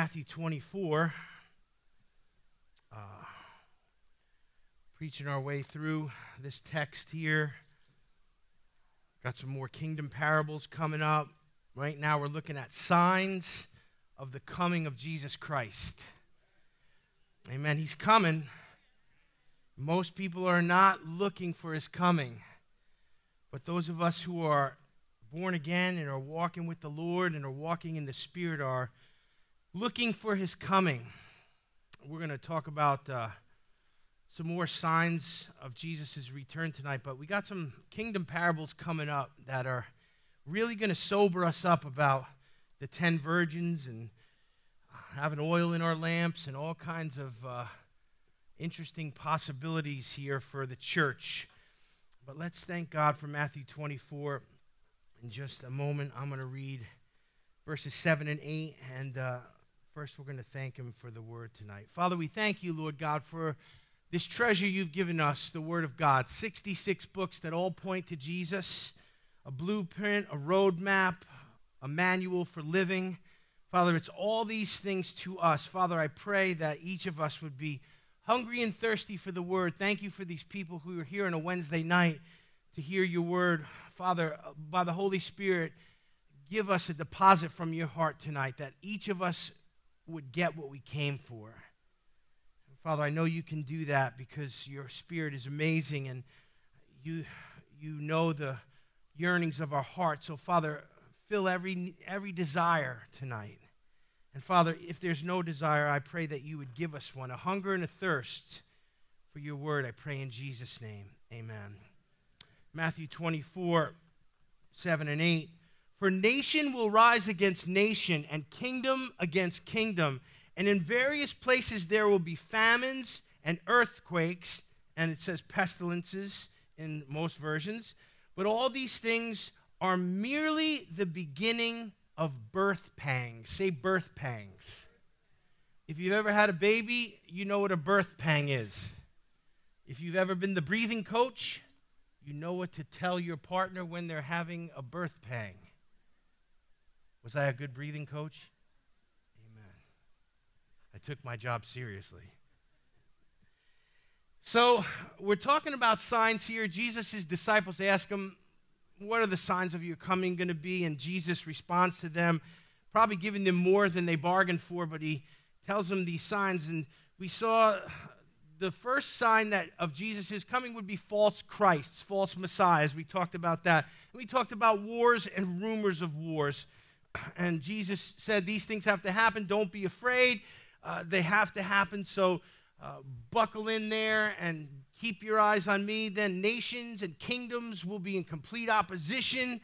Matthew 24, preaching our way through this text here. Got some more kingdom parables coming up. Right now we're looking at signs of the coming of Jesus Christ. Amen. He's coming. Most people are not looking for his coming. But those of us who are born again and are walking with the Lord and are walking in the Spirit are looking for his coming. We're going to talk about some more signs of Jesus' return tonight, but we got some kingdom parables coming up that are really going to sober us up about the 10 virgins and having oil in our lamps and all kinds of interesting possibilities here for the church. But let's thank God for Matthew 24. In just a moment, I'm going to read verses 7 and 8, and first we're going to thank him for the word tonight. Father, we thank you, Lord God, for this treasure you've given us, the word of God, 66 books that all point to Jesus, a blueprint, a roadmap, a manual for living. Father, it's all these things to us. Father, I pray that each of us would be hungry and thirsty for the word. Thank you for these people who are here on a Wednesday night to hear your word. Father, by the Holy Spirit, give us a deposit from your heart tonight that each of us would get what we came for. And Father, I know you can do that because your Spirit is amazing and you know the yearnings of our heart. So Father, fill every desire tonight. And Father, if there's no desire, I pray that you would give us one, a hunger and a thirst for your word. I pray in Jesus' name, amen. Matthew 24, 7 and 8. For nation will rise against nation and kingdom against kingdom, and in various places there will be famines and earthquakes, and it says pestilences in most versions. But all these things are merely the beginning of birth pangs. Say birth pangs. If you've ever had a baby, you know what a birth pang is. If you've ever been the breathing coach, you know what to tell your partner when they're having a birth pang. Was I a good breathing coach? Amen. I took my job seriously. So we're talking about signs here. Jesus' disciples ask him, what are the signs of your coming going to be? And Jesus responds to them, probably giving them more than they bargained for, but he tells them these signs. And we saw the first sign that of Jesus' coming would be false Christs, false messiahs. We talked about that. And we talked about wars and rumors of wars. And Jesus said these things have to happen. Don't be afraid. They have to happen. So buckle in there and keep your eyes on me. Then nations and kingdoms will be in complete opposition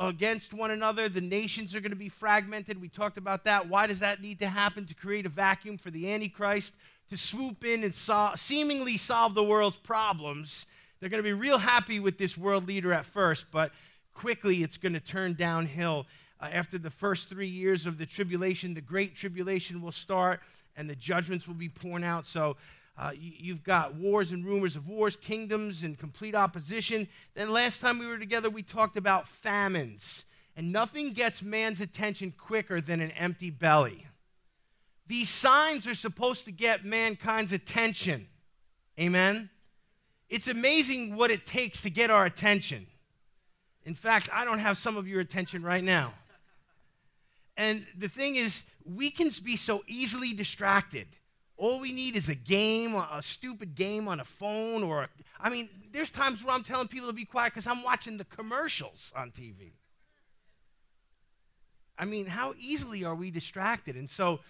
against one another. The nations are going to be fragmented. We talked about that. Why does that need to happen? To create a vacuum for the Antichrist to swoop in and seemingly solve the world's problems. They're going to be real happy with this world leader at first, but quickly it's going to turn downhill. After the first 3 years of the tribulation, the Great Tribulation will start, and the judgments will be poured out. So you've got wars and rumors of wars, kingdoms and complete opposition. Then last time we were together, we talked about famines. And nothing gets man's attention quicker than an empty belly. These signs are supposed to get mankind's attention. Amen? It's amazing what it takes to get our attention. In fact, I don't have some of your attention right now. And the thing is, we can be so easily distracted. All we need is a game, a stupid game on a phone. There's times where I'm telling people to be quiet because I'm watching the commercials on TV. How easily are we distracted? And so,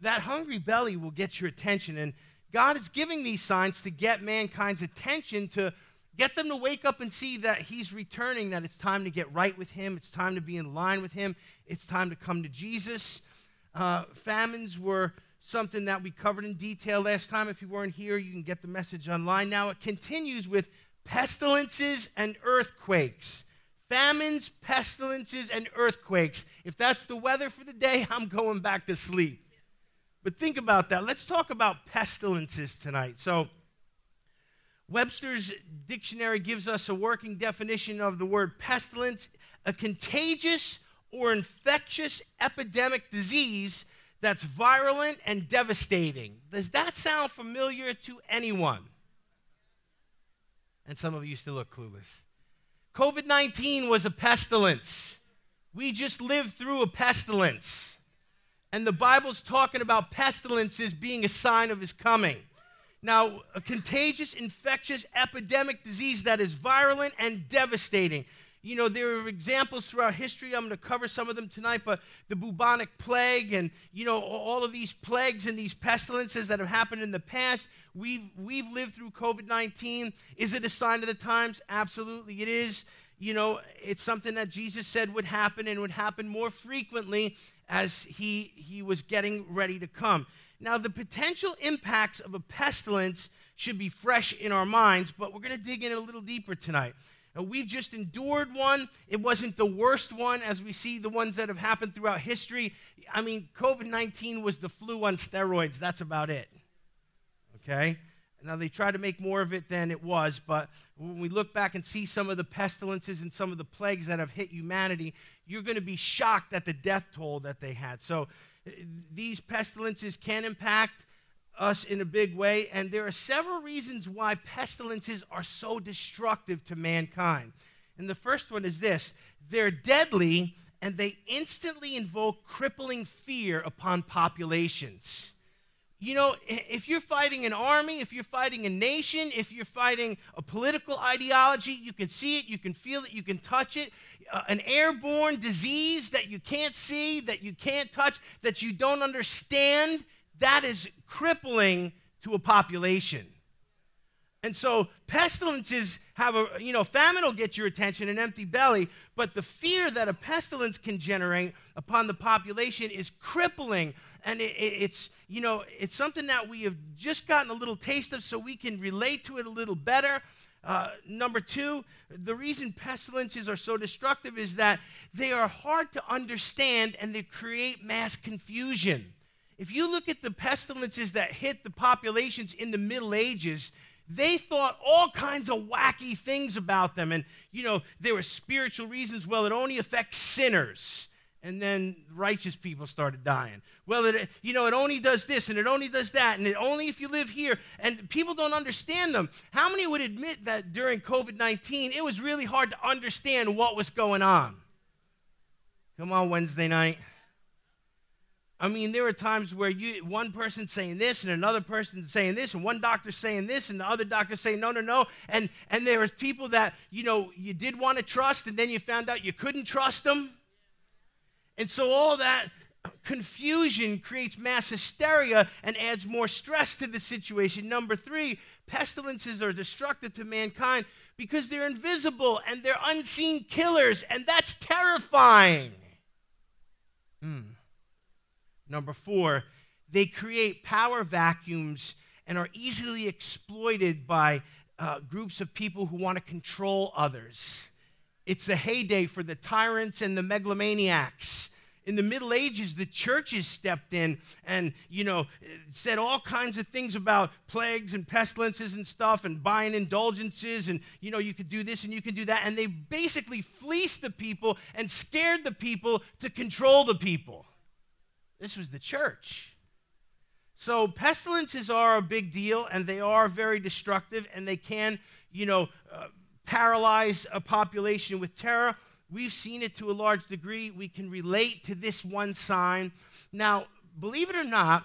that hungry belly will get your attention. And God is giving these signs to get mankind's attention, to get them to wake up and see that he's returning, that it's time to get right with him. It's time to be in line with him. It's time to come to Jesus. Famines were something that we covered in detail last time. If you weren't here, you can get the message online now. It continues with pestilences and earthquakes. Famines, pestilences, and earthquakes. If that's the weather for the day, I'm going back to sleep. But think about that. Let's talk about pestilences tonight. So Webster's dictionary gives us a working definition of the word pestilence, a contagious or infectious epidemic disease that's virulent and devastating. Does that sound familiar to anyone? And some of you still look clueless. COVID-19 was a pestilence. We just lived through a pestilence. And the Bible's talking about pestilences being a sign of his coming. Now, a contagious, infectious, epidemic disease that is virulent and devastating. You know, there are examples throughout history. I'm going to cover some of them tonight, but the bubonic plague and, you know, all of these plagues and these pestilences that have happened in the past. We've lived through COVID-19. Is it a sign of the times? Absolutely it is. You know, it's something that Jesus said would happen and would happen more frequently as he was getting ready to come. Now, the potential impacts of a pestilence should be fresh in our minds, but we're going to dig in a little deeper tonight. And we've just endured one. It wasn't the worst one, as we see the ones that have happened throughout history. I mean, COVID-19 was the flu on steroids. That's about it, okay? Now, they try to make more of it than it was, but when we look back and see some of the pestilences and some of the plagues that have hit humanity, you're going to be shocked at the death toll that they had. So these pestilences can impact us in a big way, and there are several reasons why pestilences are so destructive to mankind. And the first one is this: they're deadly, and they instantly invoke crippling fear upon populations. You know, if you're fighting an army, if you're fighting a nation, if you're fighting a political ideology, you can see it, you can feel it, you can touch it. An airborne disease that you can't see, that you can't touch, that you don't understand, that is crippling to a population. And so pestilences have famine will get your attention, an empty belly, but the fear that a pestilence can generate upon the population is crippling. And it's something that we have just gotten a little taste of, so we can relate to it a little better. Number two, the reason pestilences are so destructive is that they are hard to understand and they create mass confusion. If you look at the pestilences that hit the populations in the Middle Ages, they thought all kinds of wacky things about them. And, you know, there were spiritual reasons. Well, it only affects sinners. And then righteous people started dying. Well, it only does this and it only does that. And it only if you live here. And people don't understand them. How many would admit that during COVID-19, it was really hard to understand what was going on? Come on, Wednesday night. I mean, there are times where one person's saying this and another person's saying this and one doctor's saying this and the other doctor's saying no. And there was people that, you know, you did want to trust and then you found out you couldn't trust them. And so all that confusion creates mass hysteria and adds more stress to the situation. Number three, pestilences are destructive to mankind because they're invisible and they're unseen killers, and that's terrifying. Number four, they create power vacuums and are easily exploited by groups of people who want to control others. It's a heyday for the tyrants and the megalomaniacs. In the Middle Ages, the churches stepped in and, you know, said all kinds of things about plagues and pestilences and stuff and buying indulgences and, you know, you could do this and you can do that. And they basically fleeced the people and scared the people to control the people. This was the church. So pestilences are a big deal, and they are very destructive, and they can, paralyze a population with terror. We've seen it to a large degree. We can relate to this one sign. Now, believe it or not,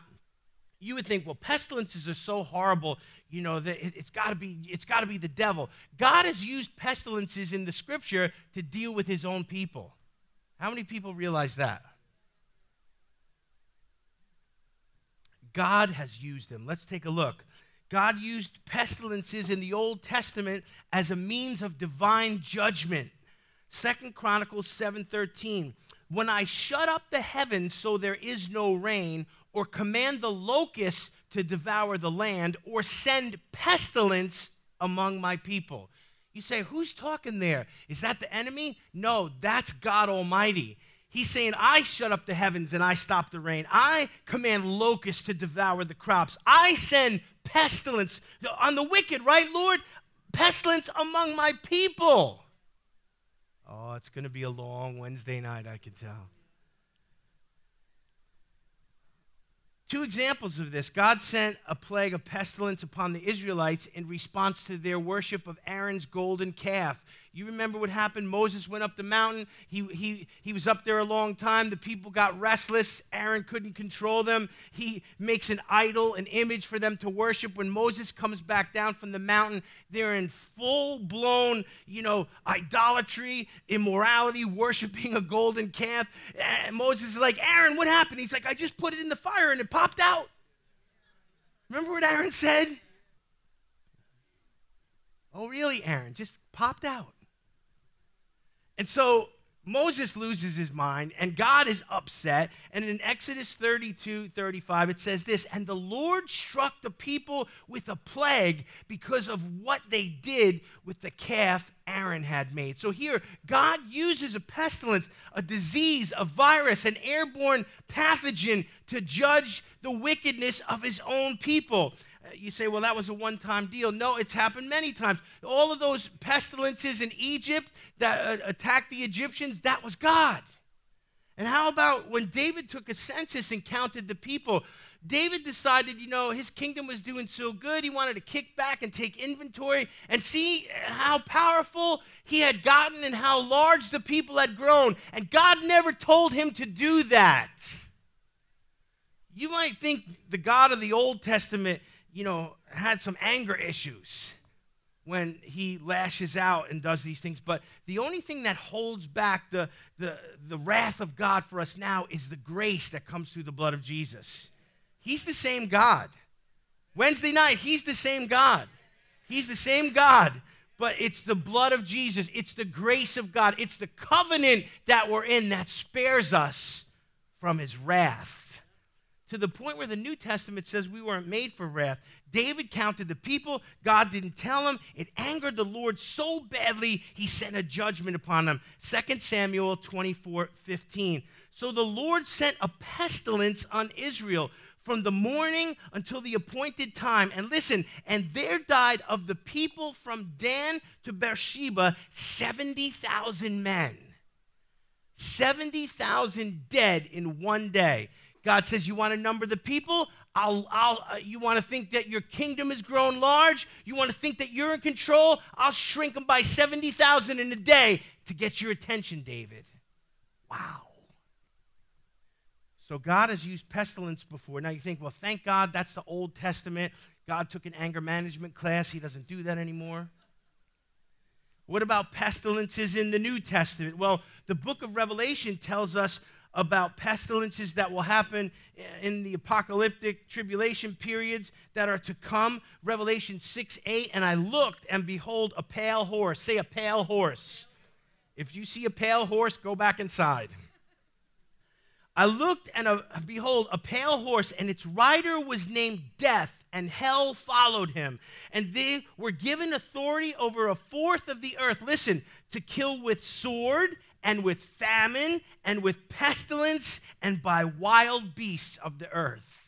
you would think, well, pestilences are so horrible, you know, that it's got to be the devil. God has used pestilences in the Scripture to deal with his own people. How many people realize that? God has used them. Let's take a look. God used pestilences in the Old Testament as a means of divine judgment. 2 Chronicles 7:13. When I shut up the heavens so there is no rain, or command the locusts to devour the land, or send pestilence among my people. You say, who's talking there? Is that the enemy? No, that's God Almighty. He's saying, I shut up the heavens and I stop the rain. I command locusts to devour the crops. I send pestilence on the wicked, right, Lord? Pestilence among my people. Oh, Oh, it's going to be a long Wednesday night, I can tell. Two examples of this. God sent a plague of pestilence upon the Israelites in response to their worship of Aaron's golden calf. You remember what happened? Moses went up the mountain. He was up there a long time. The people got restless. Aaron couldn't control them. He makes an idol, an image for them to worship. When Moses comes back down from the mountain, they're in full-blown, idolatry, immorality, worshiping a golden calf. And Moses is like, "Aaron, what happened?" He's like, "I just put it in the fire and it popped out." Remember what Aaron said? "Oh, really, Aaron? Just popped out." And so Moses loses his mind, and God is upset. And in Exodus 32:35, it says this, "And the Lord struck the people with a plague because of what they did with the calf Aaron had made." So here, God uses a pestilence, a disease, a virus, an airborne pathogen to judge the wickedness of his own people. You say, "Well, that was a one-time deal." No, it's happened many times. All of those pestilences in Egypt that attacked the Egyptians, that was God. And how about when David took a census and counted the people? David decided, his kingdom was doing so good, he wanted to kick back and take inventory and see how powerful he had gotten and how large the people had grown. And God never told him to do that. You might think the God of the Old Testament had some anger issues when he lashes out and does these things. But the only thing that holds back the wrath of God for us now is the grace that comes through the blood of Jesus. He's the same God. Wednesday night, he's the same God. He's the same God. But it's the blood of Jesus. It's the grace of God. It's the covenant that we're in that spares us from his wrath. To the point where the New Testament says we weren't made for wrath. David counted the people. God didn't tell him. It angered the Lord so badly, he sent a judgment upon them. 2 Samuel 24, 15. "So the Lord sent a pestilence on Israel from the morning until the appointed time. And listen, and there died of the people from Dan to Beersheba 70,000 men. 70,000 dead in one day." God says, "You want to number the people? You want to think that your kingdom has grown large? You want to think that you're in control? I'll shrink them by 70,000 in a day to get your attention, David." Wow. So God has used pestilence before. Now you think, well, thank God, that's the Old Testament. God took an anger management class. He doesn't do that anymore. What about pestilences in the New Testament? Well, the book of Revelation tells us about pestilences that will happen in the apocalyptic tribulation periods that are to come. Revelation 6:8, "And I looked, and behold, a pale horse." Say, a pale horse. If you see a pale horse, go back inside. "I looked, and behold, a pale horse, and its rider was named Death, and hell followed him. And they were given authority over a fourth of the earth," listen, "to kill with sword, and with famine, and with pestilence, and by wild beasts of the earth."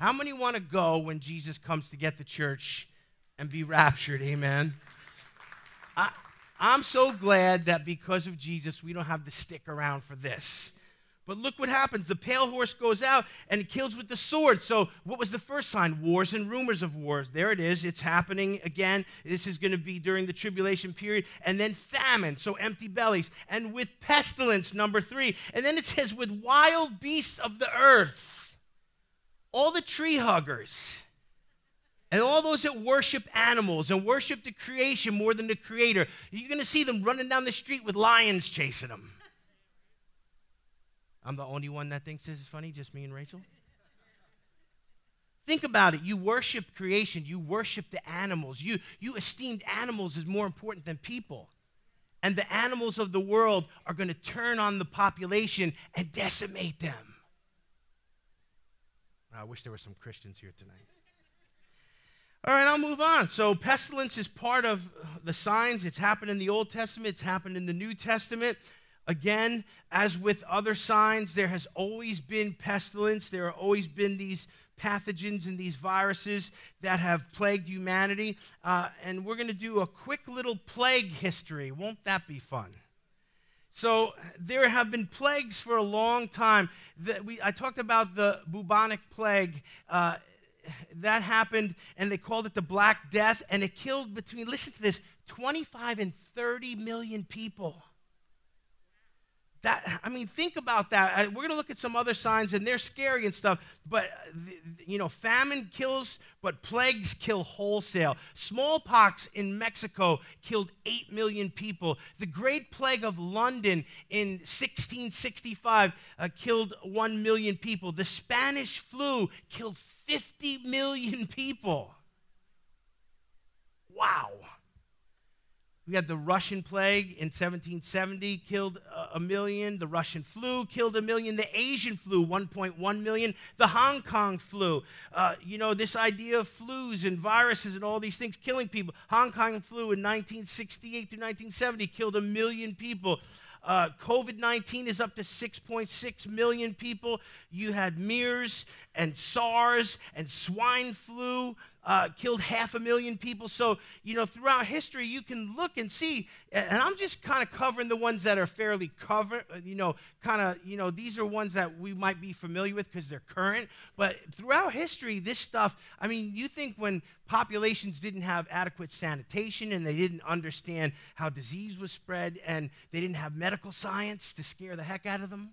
How many want to go when Jesus comes to get the church and be raptured? Amen. I'm so glad that because of Jesus, we don't have to stick around for this. But look what happens. The pale horse goes out and it kills with the sword. So what was the first sign? Wars and rumors of wars. There it is. It's happening again. This is going to be during the tribulation period. And then famine, so empty bellies. And with pestilence, number 3. And then it says with wild beasts of the earth. All the tree huggers. And all those that worship animals and worship the creation more than the creator. You're going to see them running down the street with lions chasing them. I'm the only one that thinks this is funny, just me and Rachel. Think about it. You worship creation. You worship the animals. You esteemed animals as more important than people. And the animals of the world are going to turn on the population and decimate them. I wish there were some Christians here tonight. All right, I'll move on. So pestilence is part of the signs. It's happened in the Old Testament. It's happened in the New Testament. Again, as with other signs, there has always been pestilence. There have always been these pathogens and these viruses that have plagued humanity. And we're going to do a quick little plague history. Won't that be fun? So there have been plagues for a long time. I talked about the bubonic plague. That happened, and they called it the Black Death, and it killed between, listen to this, 25 and 30 million people. Think about that. We're going to look at some other signs, and they're scary and stuff, but, famine kills, but plagues kill wholesale. Smallpox in Mexico killed 8 million people. The Great Plague of London in 1665 killed 1 million people. The Spanish flu killed 50 million people. Wow. We had the Russian plague in 1770, killed 1 million. The Russian flu killed 1 million. The Asian flu, 1.1 million. The Hong Kong flu, this idea of flus and viruses and all these things killing people. Hong Kong flu in 1968 through 1970 killed 1 million people. COVID-19 is up to 6.6 million people. You had MERS and SARS and swine flu killed 500,000 people. So, throughout history, you can look and see, and I'm just kind of covering the ones that are fairly covered, these are ones that we might be familiar with because they're current. But throughout history, this stuff, you think when populations didn't have adequate sanitation and they didn't understand how disease was spread and they didn't have medical science to scare the heck out of them.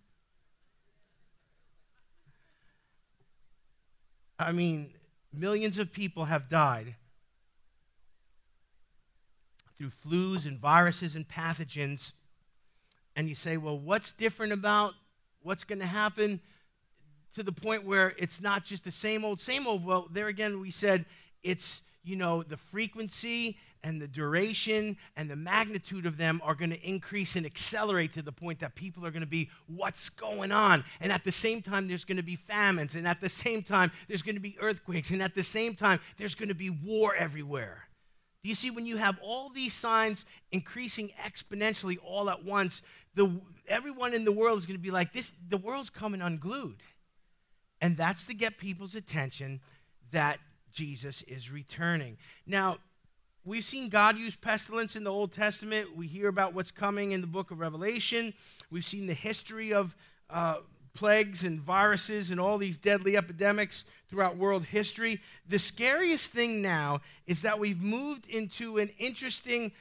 Millions of people have died through flus and viruses and pathogens. And you say, well, what's different about what's going to happen to the point where it's not just the same old? Well, there again, we said it's, the frequency and the duration and the magnitude of them are going to increase and accelerate to the point that people are going to be, what's going on? And at the same time, there's going to be famines. And at the same time, there's going to be earthquakes. And at the same time, there's going to be war everywhere. Do you see, when you have all these signs increasing exponentially all at once, everyone in the world is going to be like, this, the world's coming unglued. And that's to get people's attention that Jesus is returning. Now, we've seen God use pestilence in the Old Testament. We hear about what's coming in the book of Revelation. We've seen the history of plagues and viruses and all these deadly epidemics throughout world history. The scariest thing now is that we've moved into an interesting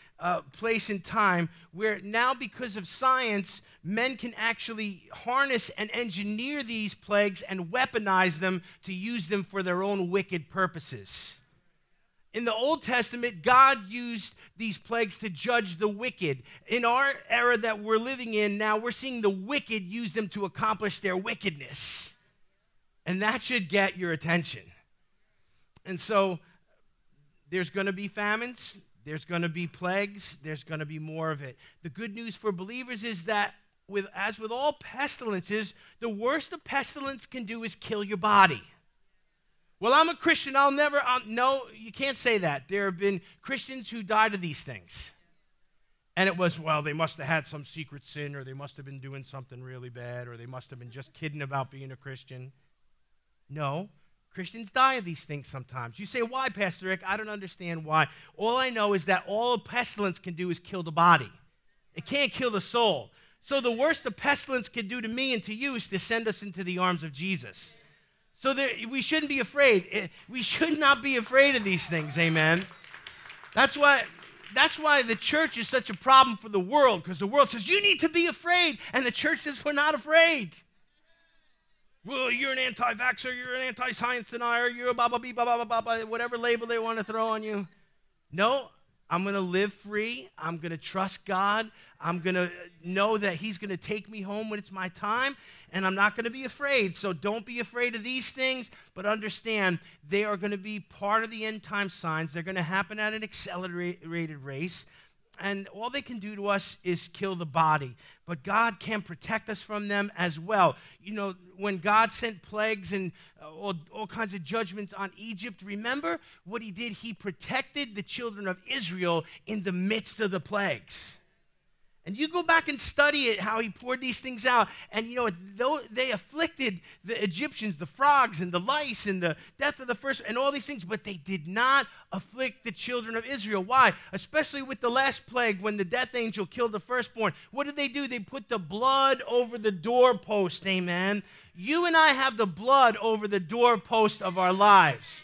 place in time where now, because of science, men can actually harness and engineer these plagues and weaponize them to use them for their own wicked purposes. In the Old Testament, God used these plagues to judge the wicked. In our era that we're living in now, we're seeing the wicked use them to accomplish their wickedness. And that should get your attention. And so there's going to be famines. There's going to be plagues. There's going to be more of it. The good news for believers is that, as with all pestilences, the worst a pestilence can do is kill your body. Well, I'm a Christian, no, you can't say that. There have been Christians who died of these things. And it was, well, they must have had some secret sin, or they must have been doing something really bad, or they must have been just kidding about being a Christian. No, Christians die of these things sometimes. You say, why, Pastor Rick? I don't understand why. All I know is that all pestilence can do is kill the body. It can't kill the soul. So the worst the pestilence can do to me and to you is to send us into the arms of Jesus. So we shouldn't be afraid. We should not be afraid of these things, amen? That's why the church is such a problem for the world, because the world says, you need to be afraid, and the church says, we're not afraid. Well, you're an anti-vaxxer, you're an anti-science denier, you're a blah, blah, blah, whatever label they want to throw on you. No, I'm going to live free. I'm going to trust God. I'm going to know that he's going to take me home when it's my time, and I'm not going to be afraid. So don't be afraid of these things, but understand they are going to be part of the end time signs. They're going to happen at an accelerated rate, and all they can do to us is kill the body. But God can protect us from them as well. When God sent plagues and all kinds of judgments on Egypt, remember what he did? He protected the children of Israel in the midst of the plagues. And you go back and study it, how he poured these things out. And you know, though they afflicted the Egyptians, the frogs and the lice and the death of the first and all these things, but they did not afflict the children of Israel. Why? Especially with the last plague when the death angel killed the firstborn. What did? They put the blood over the doorpost, amen. You and I have the blood over the doorpost of our lives.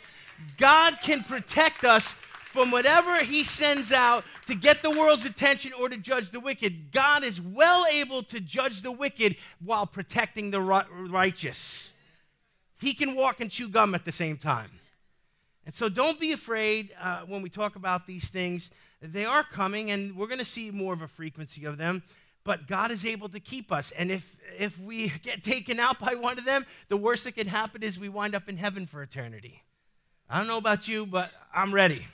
God can protect us from whatever he sends out to get the world's attention or to judge the wicked. God is well able to judge the wicked while protecting the righteous. He can walk and chew gum at the same time. And so don't be afraid when we talk about these things. They are coming, and we're going to see more of a frequency of them. But God is able to keep us. And if we get taken out by one of them, the worst that can happen is we wind up in heaven for eternity. I don't know about you, but I'm ready.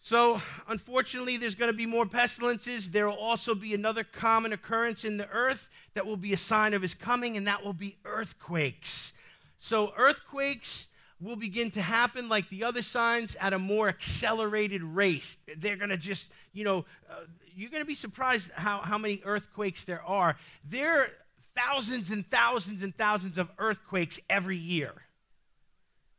So, unfortunately, there's going to be more pestilences. There will also be another common occurrence in the earth that will be a sign of his coming, and that will be earthquakes. So, earthquakes will begin to happen like the other signs at a more accelerated rate. They're going to just, you're going to be surprised how many earthquakes there are. There are thousands and thousands and thousands of earthquakes every year.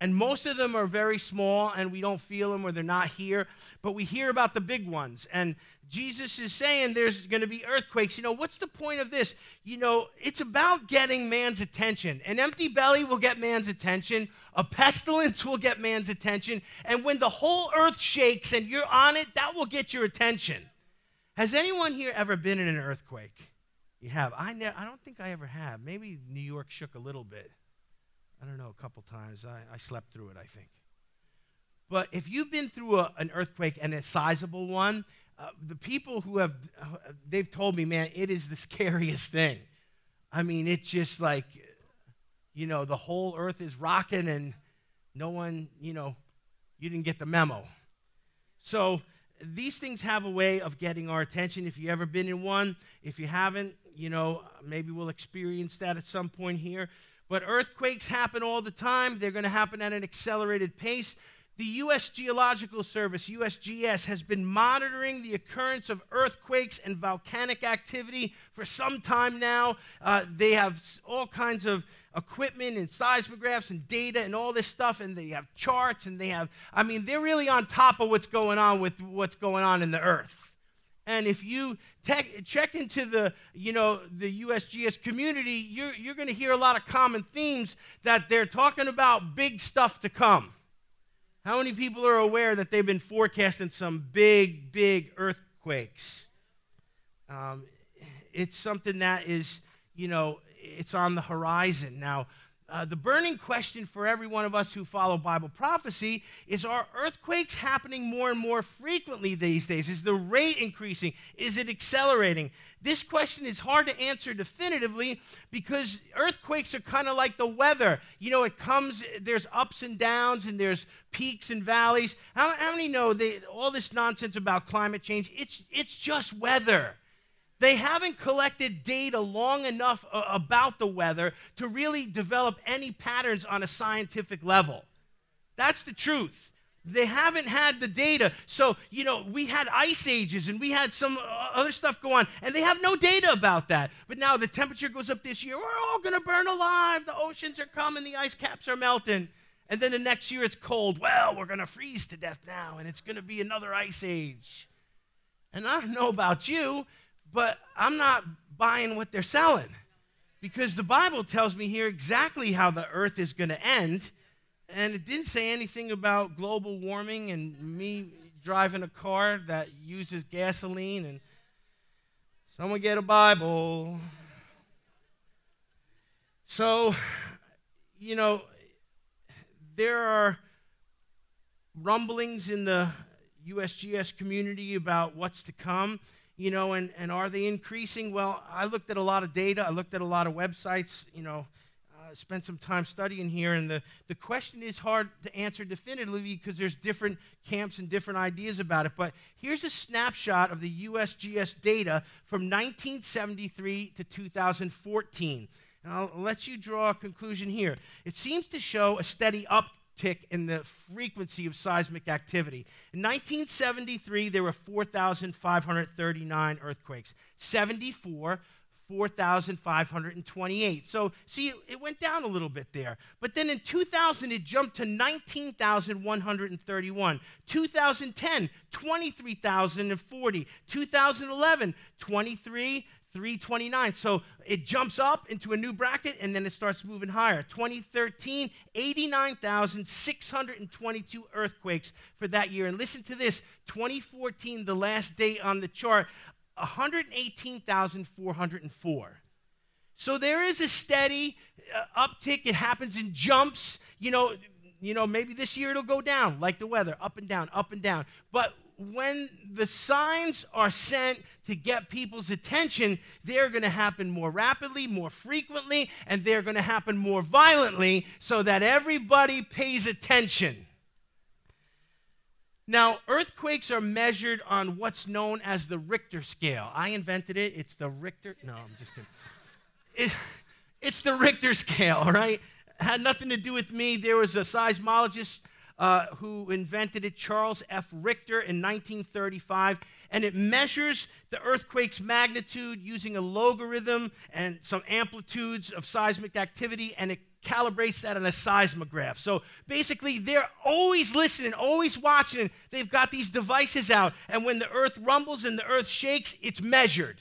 And most of them are very small, and we don't feel them or they're not here. But we hear about the big ones. And Jesus is saying there's going to be earthquakes. What's the point of this? It's about getting man's attention. An empty belly will get man's attention. A pestilence will get man's attention. And when the whole earth shakes and you're on it, that will get your attention. Has anyone here ever been in an earthquake? You have. I don't think I ever have. Maybe New York shook a little bit. I don't know, a couple times. I slept through it, I think. But if you've been through an earthquake and a sizable one, the people who have, they've told me, man, it is the scariest thing. I mean, it's just like, the whole earth is rocking and no one, you didn't get the memo. So these things have a way of getting our attention. If you've ever been in one, if you haven't, maybe we'll experience that at some point here. But earthquakes happen all the time. They're going to happen at an accelerated pace. The U.S. Geological Service, USGS, has been monitoring the occurrence of earthquakes and volcanic activity for some time now. They have all kinds of equipment and seismographs and data and all this stuff, and they have charts, and they're really on top of what's going on with what's going on in the earth. And if you check into the, the USGS community, you're going to hear a lot of common themes that they're talking about big stuff to come. How many people are aware that they've been forecasting some big, big earthquakes? It's something that is, it's on the horizon. Now, the burning question for every one of us who follow Bible prophecy is, are earthquakes happening more and more frequently these days? Is the rate increasing? Is it accelerating? This question is hard to answer definitively because earthquakes are kind of like the weather. It comes, there's ups and downs, and there's peaks and valleys. How many know all this nonsense about climate change? It's just weather. They haven't collected data long enough about the weather to really develop any patterns on a scientific level. That's the truth. They haven't had the data. So, we had ice ages and we had some other stuff go on, and they have no data about that. But now the temperature goes up this year. We're all going to burn alive. The oceans are coming. The ice caps are melting. And then the next year it's cold. Well, we're going to freeze to death now, and it's going to be another ice age. And I don't know about you, but I'm not buying what they're selling, because the Bible tells me here exactly how the earth is going to end, and it didn't say anything about global warming and me driving a car that uses gasoline, and someone get a Bible. So, there are rumblings in the USGS community about what's to come. And are they increasing? Well, I looked at a lot of data. I looked at a lot of websites, spent some time studying here. And the question is hard to answer definitively because there's different camps and different ideas about it. But here's a snapshot of the USGS data from 1973 to 2014. And I'll let you draw a conclusion here. It seems to show a steady uptick in the frequency of seismic activity. In 1973, there were 4,539 earthquakes. 74, 4,528. So, see, it went down a little bit there. But then in 2000, it jumped to 19,131. 2010, 23,040. 2011, 23,329. So it jumps up into a new bracket, and then it starts moving higher. 2013, 89,622 earthquakes for that year. And listen to this, 2014, the last day on the chart, 118,404. So there is a steady uptick. It happens in jumps. You know, maybe this year it'll go down, like the weather, up and down, up and down. But when the signs are sent to get people's attention, they're going to happen more rapidly, more frequently, and they're going to happen more violently so that everybody pays attention. Now, earthquakes are measured on what's known as the Richter scale. I invented it. It's the Richter. No, I'm just kidding. It's the Richter scale, all right? Had nothing to do with me. There was a seismologist who invented it, Charles F. Richter, in 1935, and it measures the earthquake's magnitude using a logarithm and some amplitudes of seismic activity, and it calibrates that on a seismograph. So basically, they're always listening, always watching. They've got these devices out, and when the earth rumbles and the earth shakes, it's measured.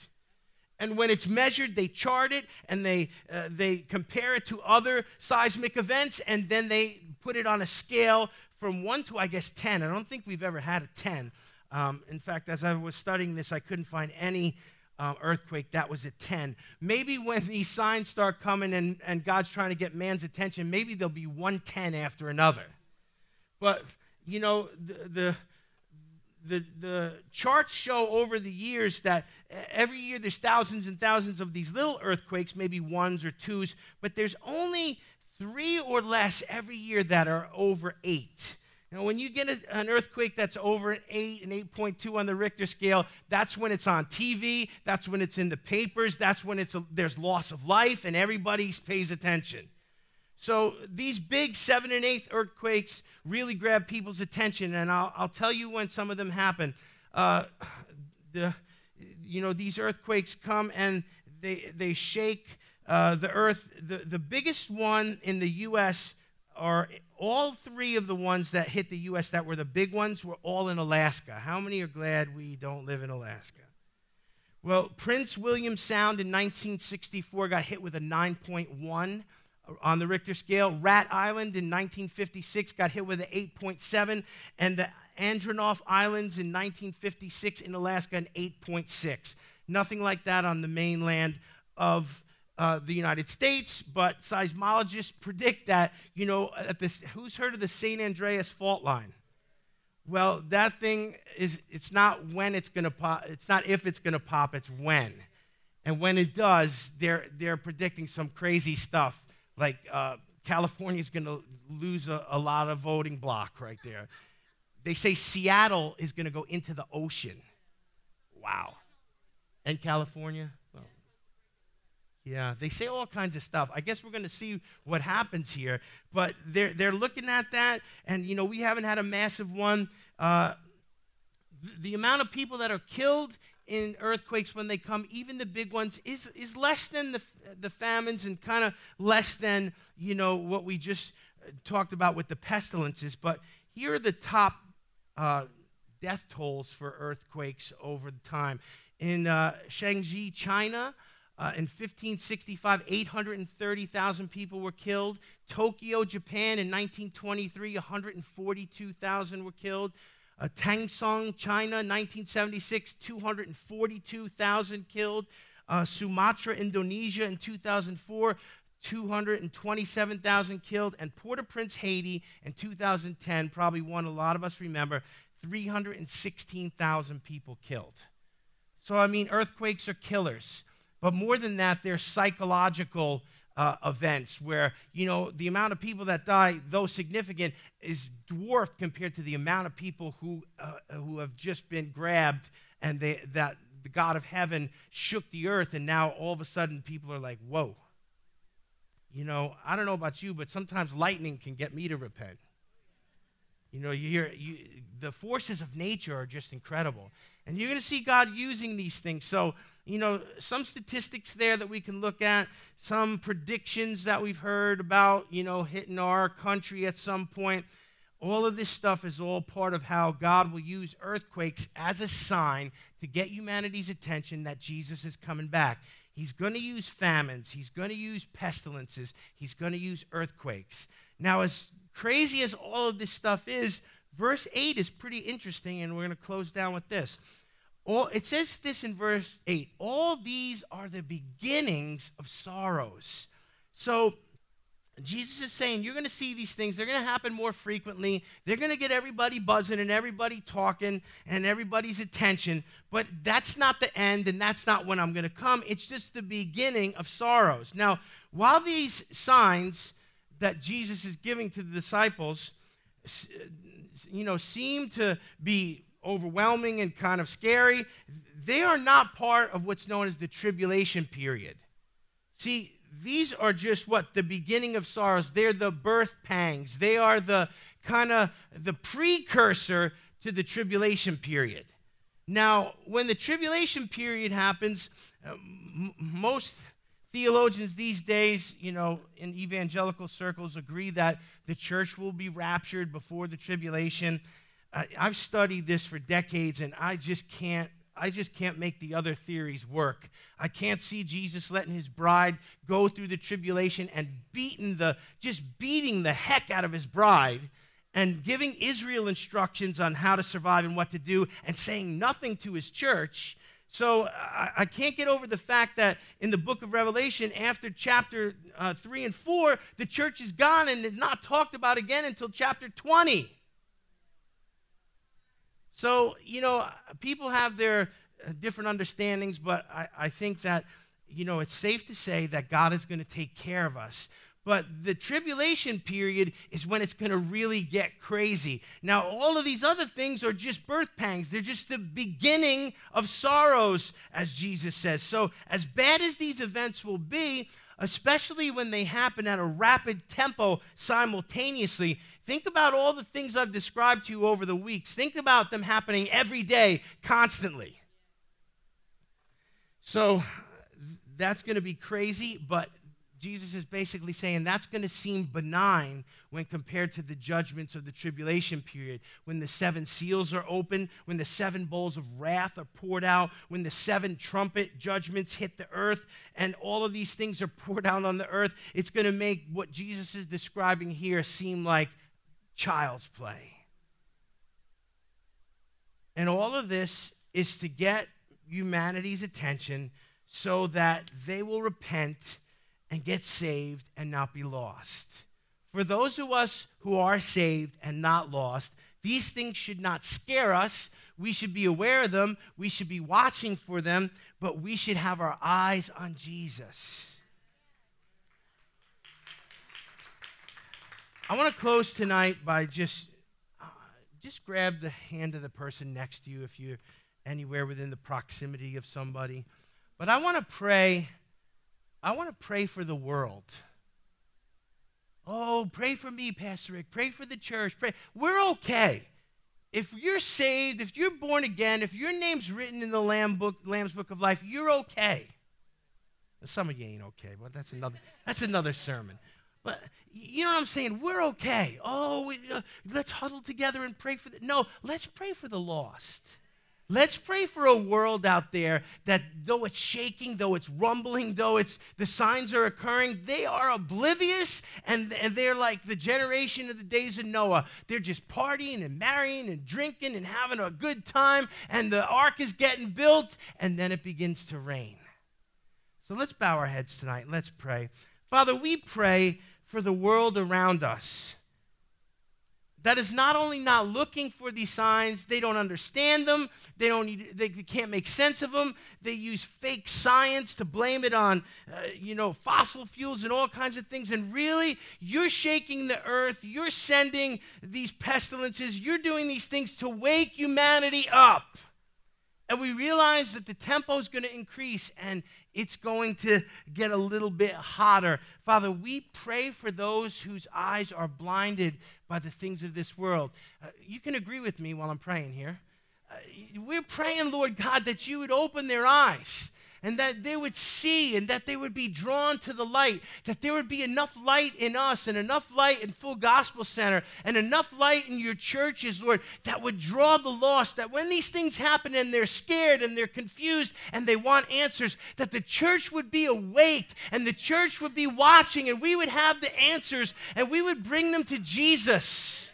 And when it's measured, they chart it, and they compare it to other seismic events, and then they put it on a scale from 1 to, I guess, 10. I don't think we've ever had a 10. In fact, as I was studying this, I couldn't find any earthquake that was a 10. Maybe when these signs start coming and God's trying to get man's attention, maybe there'll be 1 10 after another. But you know, the charts show over the years that every year there's thousands and thousands of these little earthquakes, maybe ones or twos, but there's only 3 or less every year that are over 8. Now, when you get an earthquake that's over an 8, an 8.2 on the Richter scale, that's when it's on TV, that's when it's in the papers, that's when there's loss of life, and everybody pays attention. So these big 7 and 8 earthquakes really grab people's attention, and I'll tell you when some of them happen. These earthquakes come and they shake the earth. The biggest one in the U.S. are all 3 of the ones that hit the U.S. that were the big ones were all in Alaska. How many are glad we don't live in Alaska? Well, Prince William Sound in 1964 got hit with a 9.1 on the Richter scale. Rat Island in 1956 got hit with an 8.7, and the Andreanof Islands in 1956 in Alaska an 8.6. Nothing like that on the mainland of the United States, but seismologists predict that, you know, who's heard of the San Andreas Fault Line? Well, that thing it's not when it's going to pop, it's not if it's going to pop, it's when. And when it does, they're predicting some crazy stuff, like California's going to lose a lot of voting block right there. They say Seattle is going to go into the ocean. Wow. And California? Yeah, they say all kinds of stuff. I guess we're going to see what happens here, but they're looking at that, and you know we haven't had a massive one. The amount of people that are killed in earthquakes when they come, even the big ones, is less than the famines and kind of less than what we just talked about with the pestilences. But here are the top death tolls for earthquakes over the time in Shaanxi, China. In 1565, 830,000 people were killed. Tokyo, Japan, in 1923, 142,000 were killed. Tang Song, China, 1976, 242,000 killed. Sumatra, Indonesia, in 2004, 227,000 killed. And Port-au-Prince, Haiti, in 2010, probably one a lot of us remember, 316,000 people killed. So, I mean, earthquakes are killers. But more than that, they're psychological events where, the amount of people that die, though significant, is dwarfed compared to the amount of people who have just been grabbed and that the God of heaven shook the earth, and now all of a sudden people are like, whoa. I don't know about you, but sometimes lightning can get me to repent. You know, you hear the forces of nature are just incredible. And you're going to see God using these things. So, you know, some statistics there that we can look at, some predictions that we've heard about, you know, hitting our country at some point. All of this stuff is all part of how God will use earthquakes as a sign to get humanity's attention that Jesus is coming back. He's going to use famines. He's going to use pestilences. He's going to use earthquakes. Now, as crazy as all of this stuff is, verse 8 is pretty interesting, and we're going to close down with this. It says this in verse 8, all these are the beginnings of sorrows. So Jesus is saying, you're going to see these things. They're going to happen more frequently. They're going to get everybody buzzing and everybody talking and everybody's attention. But that's not the end, and that's not when I'm going to come. It's just the beginning of sorrows. Now, while these signs that Jesus is giving to the disciples, you know, seem to be overwhelming and kind of scary, they are not part of what's known as the tribulation period. See, these are just what? The beginning of sorrows. They're the birth pangs. They are the kind of the precursor to the tribulation period. Now, when the tribulation period happens, most theologians these days, you know, in evangelical circles agree that the church will be raptured before the tribulation. I've studied this for decades, and I just can't make the other theories work. I can't see Jesus letting his bride go through the tribulation and beating the heck out of his bride and giving Israel instructions on how to survive and what to do and saying nothing to his church. So I can't get over the fact that in the book of Revelation, after chapter 3 and 4, the church is gone and is not talked about again until chapter 20. So, you know, people have their different understandings, but I think that, you know, it's safe to say that God is going to take care of us. But the tribulation period is when it's going to really get crazy. Now, all of these other things are just birth pangs. They're just the beginning of sorrows, as Jesus says. So as bad as these events will be, especially when they happen at a rapid tempo simultaneously, think about all the things I've described to you over the weeks. Think about them happening every day, constantly. So that's going to be crazy, but Jesus is basically saying that's going to seem benign when compared to the judgments of the tribulation period, when the 7 seals are open, when the 7 bowls of wrath are poured out, when the 7 trumpet judgments hit the earth, and all of these things are poured out on the earth. It's going to make what Jesus is describing here seem like child's play. And all of this is to get humanity's attention so that they will repent and get saved and not be lost. For those of us who are saved and not lost, these things should not scare us. We should be aware of them. We should be watching for them, but we should have our eyes on Jesus. I want to close tonight by just grab the hand of the person next to you if you're anywhere within the proximity of somebody. But I want to pray for the world. Oh, pray for me, Pastor Rick. Pray for the church. Pray. We're okay. If you're saved, if you're born again, if your name's written in the Lamb's Book of Life, you're okay. Some of you ain't okay, but that's another sermon. But you know what I'm saying? We're okay. Oh, let's huddle together and pray for No, let's pray for the lost. Let's pray for a world out there that though it's shaking, though it's rumbling, though the signs are occurring, they are oblivious, and they're like the generation of the days of Noah. They're just partying and marrying and drinking and having a good time, and the ark is getting built, and then it begins to rain. So let's bow our heads tonight. Let's pray. Father, we pray for the world around us that is not only not looking for these signs, they don't understand them, they can't make sense of them, they use fake science to blame it on, fossil fuels and all kinds of things, and really, you're shaking the earth, you're sending these pestilences, you're doing these things to wake humanity up. And we realize that the tempo is going to increase, and It's going to get a little bit hotter. Father, we pray for those whose eyes are blinded by the things of this world. You can agree with me while I'm praying here. We're praying, Lord God, that you would open their eyes and that they would see and that they would be drawn to the light, that there would be enough light in us and enough light in Full Gospel Center and enough light in your churches, Lord, that would draw the lost, that when these things happen and they're scared and they're confused and they want answers, that the church would be awake and the church would be watching and we would have the answers and we would bring them to Jesus.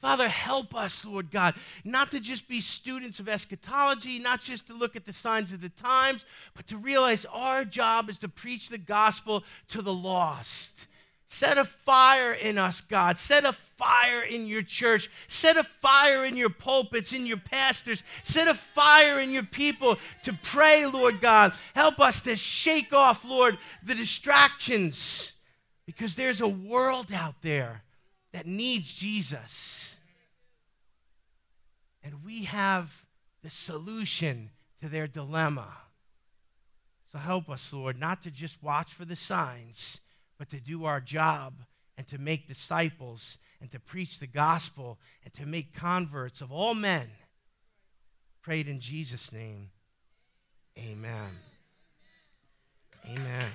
Father, help us, Lord God, not to just be students of eschatology, not just to look at the signs of the times, but to realize our job is to preach the gospel to the lost. Set a fire in us, God. Set a fire in your church. Set a fire in your pulpits, in your pastors. Set a fire in your people to pray, Lord God. Help us to shake off, Lord, the distractions, because there's a world out there that needs Jesus. And we have the solution to their dilemma. So help us, Lord, not to just watch for the signs, but to do our job and to make disciples and to preach the gospel and to make converts of all men. Prayed in Jesus' name. Amen. Amen.